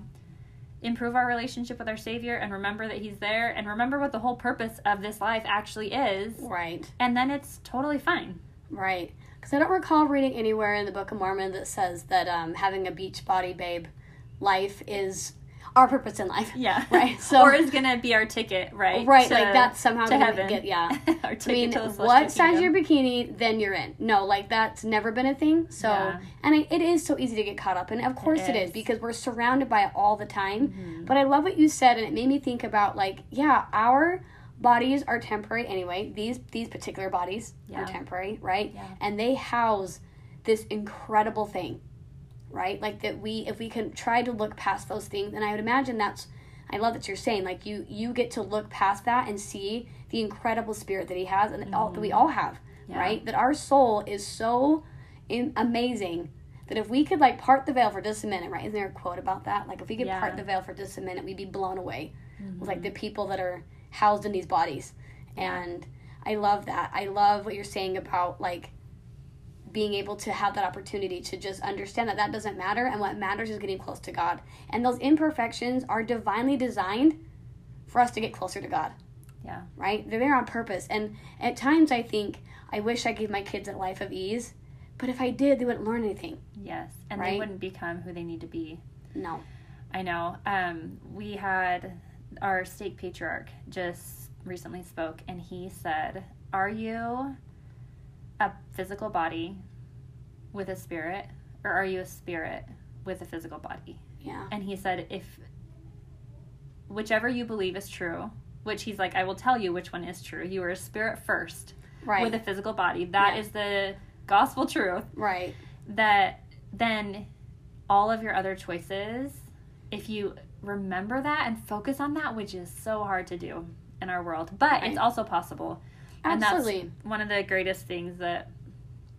improve our relationship with our Savior, and remember that he's there, and remember what the whole purpose of this life actually is. Right. And then it's totally fine. Right. Because I don't recall reading anywhere in the Book of Mormon that says that um, having a beach body babe life is... our purpose in life. Yeah. Right. So, or is going to be our ticket, right? Right. To, like, that's somehow to heaven. Get, yeah. Our ticket I mean, to the what size your bikini, then you're in. No, like, that's never been a thing. So, yeah. and I, it is so easy to get caught up in. Of course it is, it is because we're surrounded by it all the time. Mm-hmm. But I love what you said, and it made me think about, like, yeah, our bodies are temporary anyway. These, these particular bodies yeah. are temporary, right? Yeah. And they house this incredible thing. Right? Like that we, if we can try to look past those things, and I would imagine that's, I love that you're saying, like you, you get to look past that and see the incredible spirit that he has and mm-hmm. all, that we all have, yeah. right? That our soul is so in, amazing that if we could like part the veil for just a minute, right? Isn't there a quote about that? Like if we could yeah. part the veil for just a minute, we'd be blown away mm-hmm. with like the people that are housed in these bodies. Yeah. And I love that. I love what you're saying about like, being able to have that opportunity to just understand that that doesn't matter, and what matters is getting close to God. And those imperfections are divinely designed for us to get closer to God. Yeah. Right? They're there on purpose. And at times I think, I wish I gave my kids a life of ease, but if I did, they wouldn't learn anything. Yes. And right? they wouldn't become who they need to be. No. I know. Um, we had our stake patriarch just recently spoke, and he said, are you... a physical body with a spirit, or are you a spirit with a physical body? Yeah. And he said, if whichever you believe is true, which he's like, I will tell you which one is true. You are a spirit first, right, with a physical body. That yeah. is the gospel truth. Right. That then all of your other choices, if you remember that and focus on that, which is so hard to do in our world. But it's also possible. Absolutely. And that's one of the greatest things that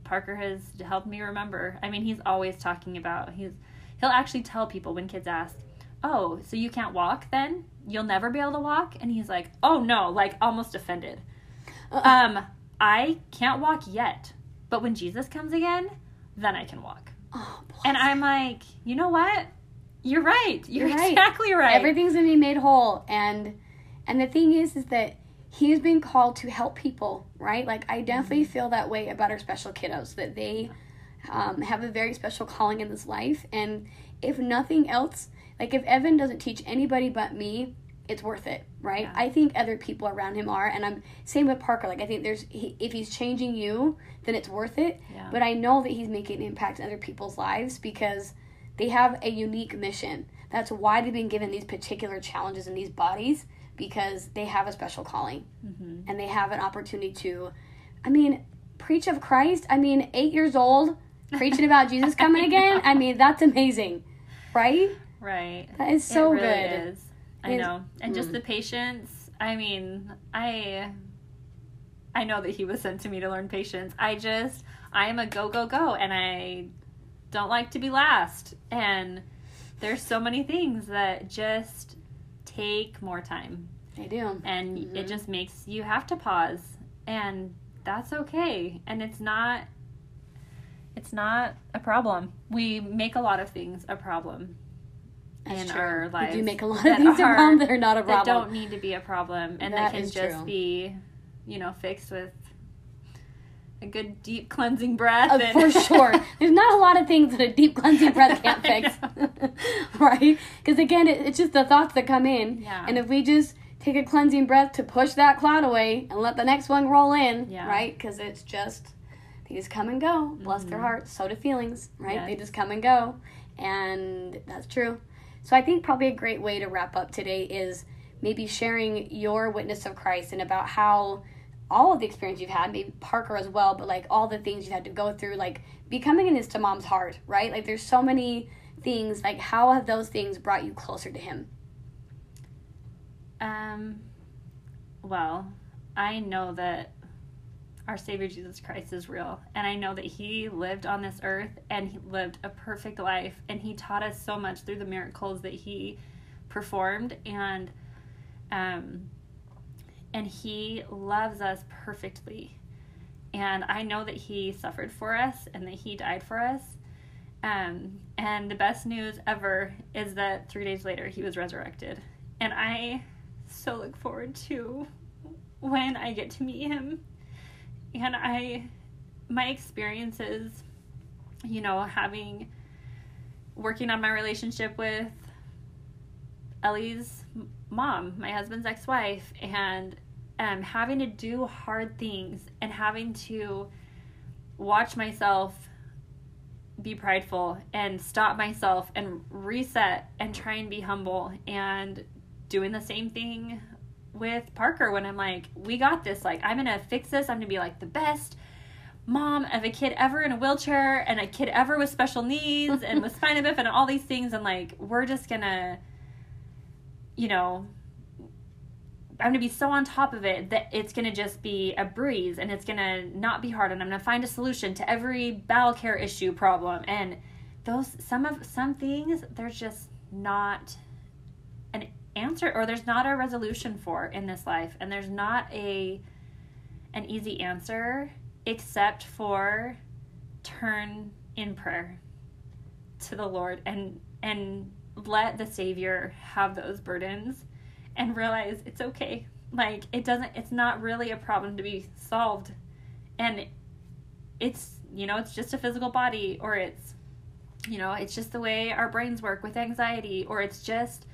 Parker has helped me remember. I mean, he's always talking about, he's he'll actually tell people when kids ask, oh, so you can't walk then? You'll never be able to walk? And he's like, oh, no, like almost offended. Uh-uh. Um, I can't walk yet, but when Jesus comes again, then I can walk. Oh, boy. And I'm like, you know what? You're right. You're, You're right. exactly right. Everything's going to be made whole. And and the thing is, is that he's been called to help people, right? Like, I definitely mm-hmm. feel that way about our special kiddos, that they um, have a very special calling in this life. And if nothing else, like, if Evan doesn't teach anybody but me, it's worth it, right? Yeah. I think other people around him are, and I'm same with Parker. Like, I think there's he, if he's changing you, then it's worth it. Yeah. But I know that he's making an impact in other people's lives because they have a unique mission. That's why they've been given these particular challenges in these bodies, because they have a special calling, mm-hmm. and they have an opportunity to, I mean, preach of Christ. I mean, eight years old, preaching about Jesus coming again. I mean, that's amazing, right? Right. That is so it really good. Is. I know. And just the patience. I mean, I I know that he was sent to me to learn patience. I just, I am a go, go, go. And I don't like to be last. And there's so many things that just take more time. They do. And mm-hmm. it just makes you have to pause. And that's okay. And it's not, it's not a problem. We make a lot of things a problem. That's in true. Our lives. We do make a lot of things are, around that are not a problem. That don't need to be a problem. And that, that can just true. Be, you know, fixed with a good deep cleansing breath. Uh, and for sure. There's not a lot of things that a deep cleansing breath can't fix. Right? Because, again, it, it's just the thoughts that come in. Yeah. And if we just take a cleansing breath to push that cloud away and let the next one roll in, yeah. right? Because it's just, they just come and go. Bless mm-hmm. their hearts. So do feelings, right? Yes. They just come and go. And that's true. So I think probably a great way to wrap up today is maybe sharing your witness of Christ and about how all of the experience you've had, maybe Parker as well, but like all the things you've had to go through, like becoming an Insta mom's hard, right? Like there's so many things, like how have those things brought you closer to him? Um, well, I know that our Savior Jesus Christ is real. And I know that he lived on this earth and he lived a perfect life. And he taught us so much through the miracles that he performed. And um, and he loves us perfectly. And I know that he suffered for us and that he died for us. Um, and the best news ever is that three days later he was resurrected. And I so look forward to when I get to meet him. And I, my experiences, you know, having, working on my relationship with Ellie's mom, my husband's ex-wife, and um, having to do hard things and having to watch myself be prideful and stop myself and reset and try and be humble, and doing the same thing with Parker when I'm like, we got this, like, I'm gonna fix this, I'm gonna be like the best mom of a kid ever in a wheelchair and a kid ever with special needs and with spina bifida and all these things, and like, we're just gonna, you know, I'm gonna be so on top of it that it's gonna just be a breeze and it's gonna not be hard, and I'm gonna find a solution to every bowel care issue problem. And those, some of some things, there's just not an answer, or there's not a resolution for in this life, and there's not a an easy answer except for turn in prayer to the Lord and and let the Savior have those burdens and realize it's okay. Like, it doesn't, it's not really a problem to be solved, and it's, you know, it's just a physical body, or it's, you know, it's just the way our brains work with anxiety, or it's just,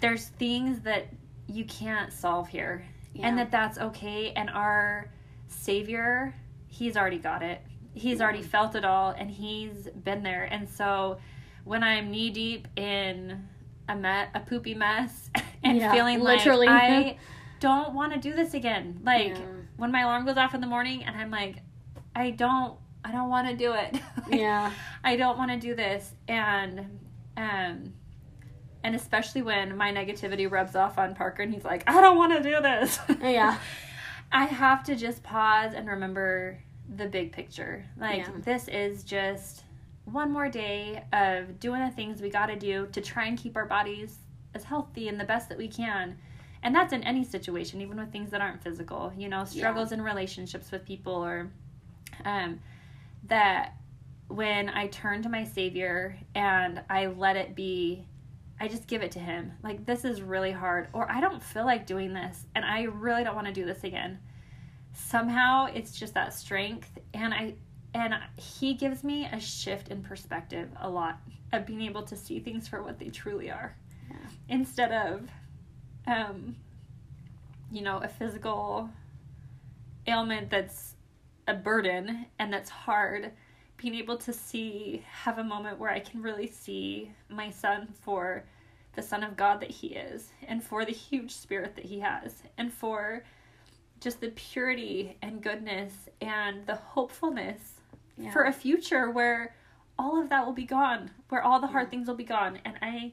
there's things that you can't solve here, yeah. and that that's okay. And our Savior, he's already got it. He's yeah. already felt it all, and he's been there. And so when I'm knee deep in a me- a poopy mess and yeah, feeling literally. Like I don't want to do this again. Like yeah. when my alarm goes off in the morning and I'm like, I don't, I don't want to do it. Like, yeah. I don't want to do this. And, um, And especially when my negativity rubs off on Parker and he's like, I don't want to do this. Yeah. I have to just pause and remember the big picture. Like, yeah. This is just one more day of doing the things we got to do to try and keep our bodies as healthy and the best that we can. And that's in any situation, even with things that aren't physical, you know, struggles yeah. in relationships with people, or um, that when I turn to my Savior and I let it be, I just give it to Him. Like, this is really hard, or I don't feel like doing this, and I really don't want to do this again. Somehow it's just that strength, and I and He gives me a shift in perspective a lot, of being able to see things for what they truly are. Yeah. Instead of um you know, a physical ailment that's a burden and that's hard, being able to see, have a moment where I can really see my son for the Son of God that he is, and for the huge spirit that he has, and for just the purity and goodness and the hopefulness yeah. for a future where all of that will be gone, where all the hard yeah. things will be gone. And I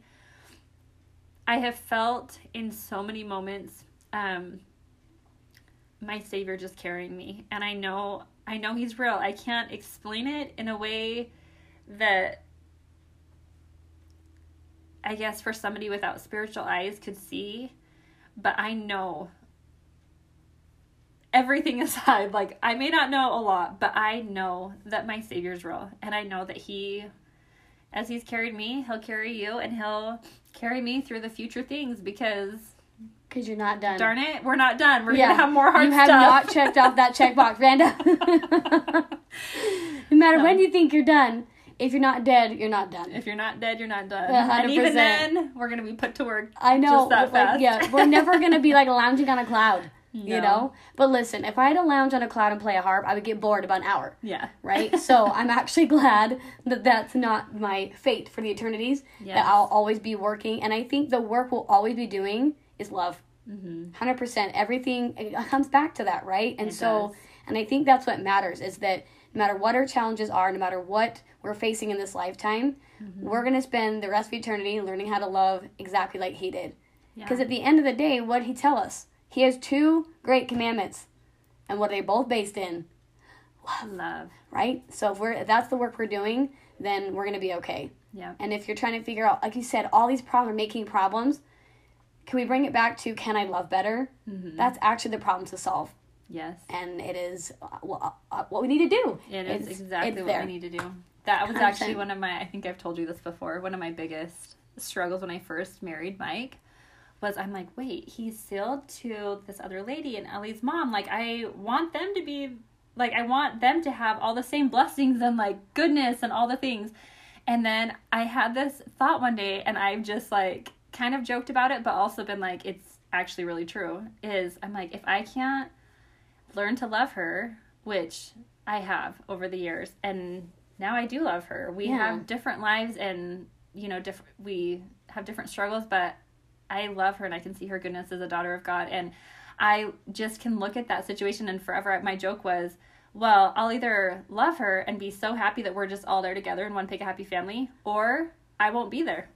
I have felt in so many moments um, my Savior just carrying me. And I know I know He's real. I can't explain it in a way that, I guess, for somebody without spiritual eyes could see. But I know everything aside. Like, I may not know a lot, but I know that my Savior's real. And I know that He, as He's carried me, He'll carry you, and He'll carry me through the future things, because... Because you're not done. Darn it, we're not done. We're yeah. going to have more hard stuff. You have stuff. Not checked off that checkbox, Randa. No matter no. when you think you're done, if you're not dead, you're not done. If you're not dead, you're not done. one hundred percent. And even then, we're going to be put to work. I know. Just that like, fast. Yeah, we're never going to be like lounging on a cloud. No. You know? But listen, if I had to lounge on a cloud and play a harp, I would get bored about an hour. Yeah. Right? So I'm actually glad that that's not my fate for the eternities. Yes. That I'll always be working. And I think the work we'll always be doing is love. Mm-hmm. one hundred percent. Everything it comes back to that, right? And it so, does. And I think that's what matters, is that no matter what our challenges are, no matter what we're facing in this lifetime, mm-hmm. we're going to spend the rest of eternity learning how to love exactly like He did. Because yeah. at the end of the day, what did He tell us? He has two great commandments. And what are they both based in? Love. Love. Right? So if, we're, if that's the work we're doing, then we're going to be okay. Yeah. And if you're trying to figure out, like you said, all these problems, making problems, can we bring it back to, can I love better? Mm-hmm. That's actually the problem to solve. Yes. And it is uh, well, uh, what we need to do. It is it's, exactly it's what there. we need to do. That was actually one of my, I think I've told you this before, one of my biggest struggles when I first married Mike. Was I'm like, wait, he's sealed to this other lady and Ellie's mom. Like, I want them to be, like, I want them to have all the same blessings and, like, goodness and all the things. And then I had this thought one day, and I've just, like, kind of joked about it, but also been like, it's actually really true, is I'm like, if I can't learn to love her, which I have over the years, and now I do love her. We yeah. have different lives, and, you know, diff- we have different struggles, but I love her, and I can see her goodness as a daughter of God. And I just can look at that situation, and forever, my joke was, well, I'll either love her and be so happy that we're just all there together in one big happy family, or I won't be there.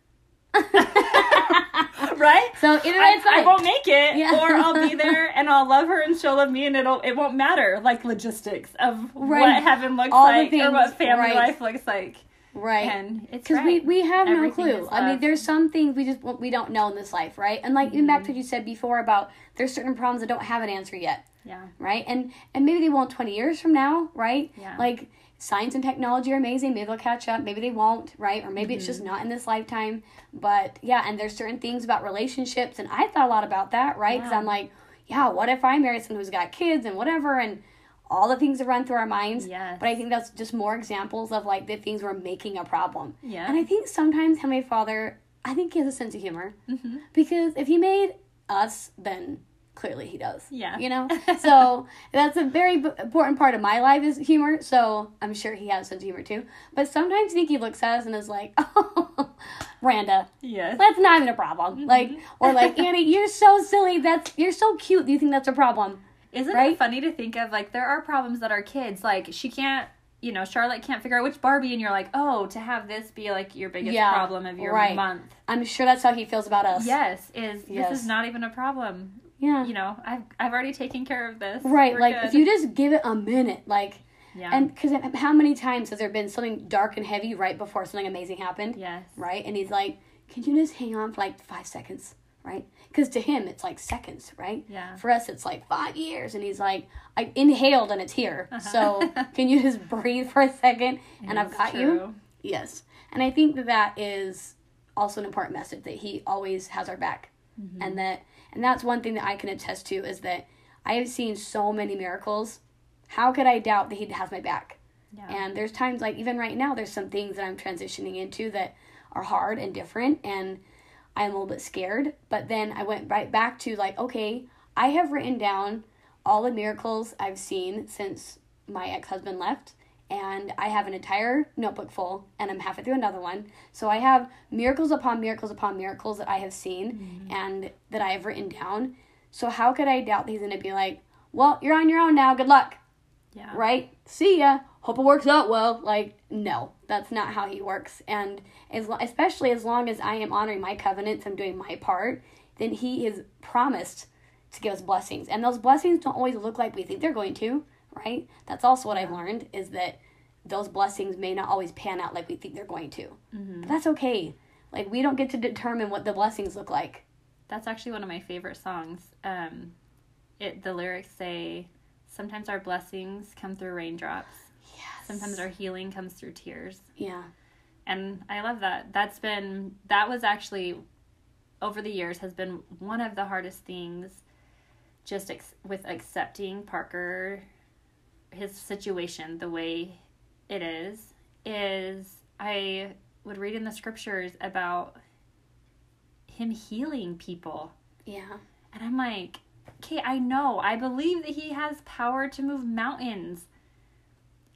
Right? So either way, it's I, I won't make it, yeah. or I'll be there and I'll love her and she'll love me, and it'll it won't matter, like, logistics of right. what heaven looks all like, things, or what family right. life looks like. Right, because right. we, we have Everything no clue. I mean, there's some things we just we don't know in this life, right? And like mm-hmm. even back to what you said before about there's certain problems that don't have an answer yet. Yeah. Right, and and maybe they won't twenty years from now, right? Yeah. Like science and technology are amazing. Maybe they'll catch up. Maybe they won't, right? Or maybe mm-hmm. it's just not in this lifetime. But yeah, and there's certain things about relationships, and I thought a lot about that, right? Because yeah. I'm like, yeah, what if I marry someone who's got kids and whatever, and all the things that run through our minds. Yes. But I think that's just more examples of, like, the things we're making a problem. Yeah. And I think sometimes Heavenly Father, I think He has a sense of humor. Mm-hmm. Because if He made us, then clearly He does. Yeah. You know? So that's a very b- important part of my life is humor. So I'm sure He has a sense of humor, too. But sometimes I think He looks at us and is like, oh, Randa. Yes. That's not even a problem. Mm-hmm. Like, or like, Annie, you're so silly. That's You're so cute. Do you think that's a problem? Isn't right? it funny to think of, like, there are problems that our kids, like, she can't you know, Charlotte can't figure out which Barbie, and you're like, oh, to have this be, like, your biggest yeah, problem of your right. month. I'm sure that's how he feels about us. Yes, is yes. this is not even a problem. Yeah. You know, I've I've already taken care of this. Right, We're like, good. If you just give it a minute, like, yeah. and, because how many times has there been something dark and heavy right before something amazing happened? Yes. Right? And he's like, can you just hang on for, like, five seconds? Right? Because to him, it's like seconds, right? Yeah. For us, it's like five years. And he's like, I inhaled and it's here. Uh-huh. So can you just breathe for a second and I've got true. you? Yes. And I think that that is also an important message, that he always has our back. Mm-hmm. And that, and that's one thing that I can attest to, is that I have seen so many miracles. How could I doubt that he has my back? Yeah. And there's times, like even right now, there's some things that I'm transitioning into that are hard and different, and I'm a little bit scared, but then I went right back to, like, okay, I have written down all the miracles I've seen since my ex-husband left, and I have an entire notebook full, and I'm halfway through another one, so I have miracles upon miracles upon miracles that I have seen, mm-hmm. and that I have written down, so how could I doubt that he's going to be like, well, you're on your own now, good luck, yeah, right, see ya, hope it works out well. Like, no, that's not how he works. And as lo- especially as long as I am honoring my covenants, I'm doing my part, then he is promised to give us blessings. And those blessings don't always look like we think they're going to, right? That's also what I've learned, is that those blessings may not always pan out like we think they're going to. Mm-hmm. But that's okay. Like, we don't get to determine what the blessings look like. That's actually one of my favorite songs. Um, it the lyrics say, sometimes our blessings come through raindrops. Yes. Sometimes our healing comes through tears. Yeah. And I love that. That's been, that was actually, over the years, has been one of the hardest things, just ex- with accepting Parker, his situation the way it is, is I would read in the scriptures about him healing people. Yeah. And I'm like, okay, I know. I believe that he has power to move mountains.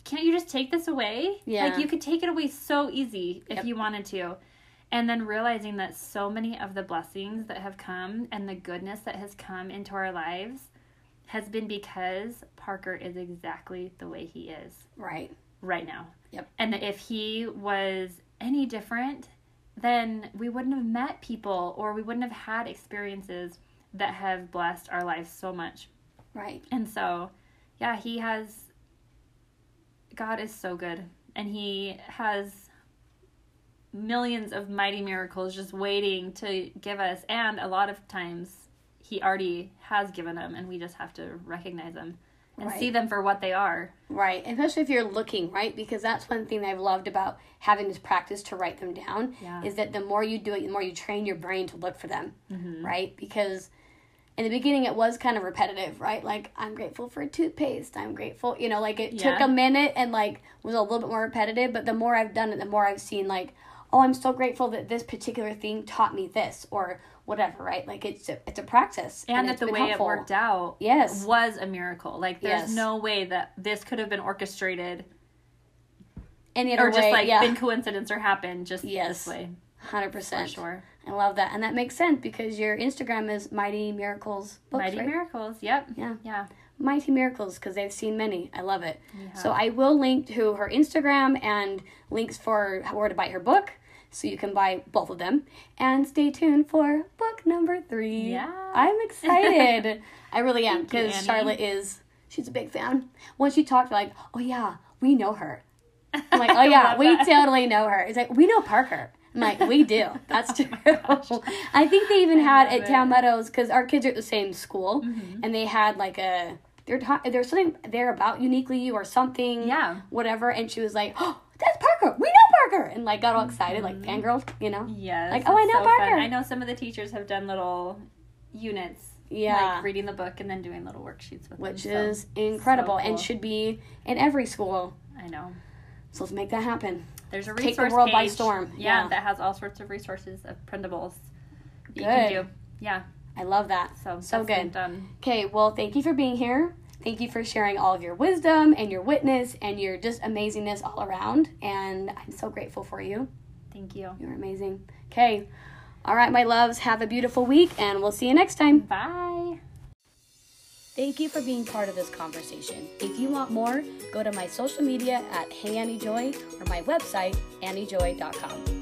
Can't you just take this away? Yeah. Like, you could take it away so easy if yep. you wanted to. And then realizing that so many of the blessings that have come and the goodness that has come into our lives has been because Parker is exactly the way he is. Right. Right now. Yep. And that if he was any different, then we wouldn't have met people, or we wouldn't have had experiences that have blessed our lives so much. Right. And so, yeah, he has... God is so good, and he has millions of mighty miracles just waiting to give us, and a lot of times he already has given them, and we just have to recognize them and right. see them for what they are. Right, especially if you're looking, right, because that's one thing that I've loved about having this practice to write them down, yeah. is that the more you do it, the more you train your brain to look for them, mm-hmm. right, because... in the beginning, it was kind of repetitive, right? Like, I'm grateful for a toothpaste. I'm grateful, you know, like, it yeah. took a minute and, like, was a little bit more repetitive. But the more I've done it, the more I've seen, like, oh, I'm so grateful that this particular thing taught me this or whatever, right? Like, it's a, it's a practice. And, and that the way helpful. it worked out yes. was a miracle. Like, there's yes. no way that this could have been orchestrated. Any other or way. Or just, like, yeah. been coincidence or happened just yes. this way. one hundred percent. For sure. I love that. And that makes sense because your Instagram is Mighty Miracles Books, Mighty right? Miracles, yep. Yeah. yeah. Mighty Miracles, because they've seen many. I love it. Yeah. So I will link to her Instagram and links for where to buy her book. So you can buy both of them. And stay tuned for book number three. Yeah. I'm excited. I really am, because Charlotte is, she's a big fan. Once you talk, you're like, oh, yeah, we know her. I'm like, oh, yeah, we that. totally know her. It's like, we know Parker. I'm like, we do. That's true. Oh I think they even I had at it. Town Meadows, because our kids are at the same school, mm-hmm. and they had like a, they're ta- there's something there about Uniquely You or something, yeah, whatever, and she was like, oh, that's Parker. We know Parker. And like got all excited, mm-hmm. like fangirls, you know? Yes. Like, oh, I know so Parker. Fun. I know some of the teachers have done little units. Yeah. Like reading the book and then doing little worksheets with Which them, is so, incredible so cool. and should be in every school. I know. So let's make that happen. There's a resource Take the world page. by storm. Yeah, yeah, that has all sorts of resources of printables that good. you can do. Yeah. I love that. So, so good. Okay, well, thank you for being here. Thank you for sharing all of your wisdom and your witness and your just amazingness all around. And I'm so grateful for you. Thank you. You're amazing. Okay. All right, my loves, have a beautiful week, and we'll see you next time. Bye. Thank you for being part of this conversation. If you want more, go to my social media at Hey Annie Joy or my website, annie joy dot com.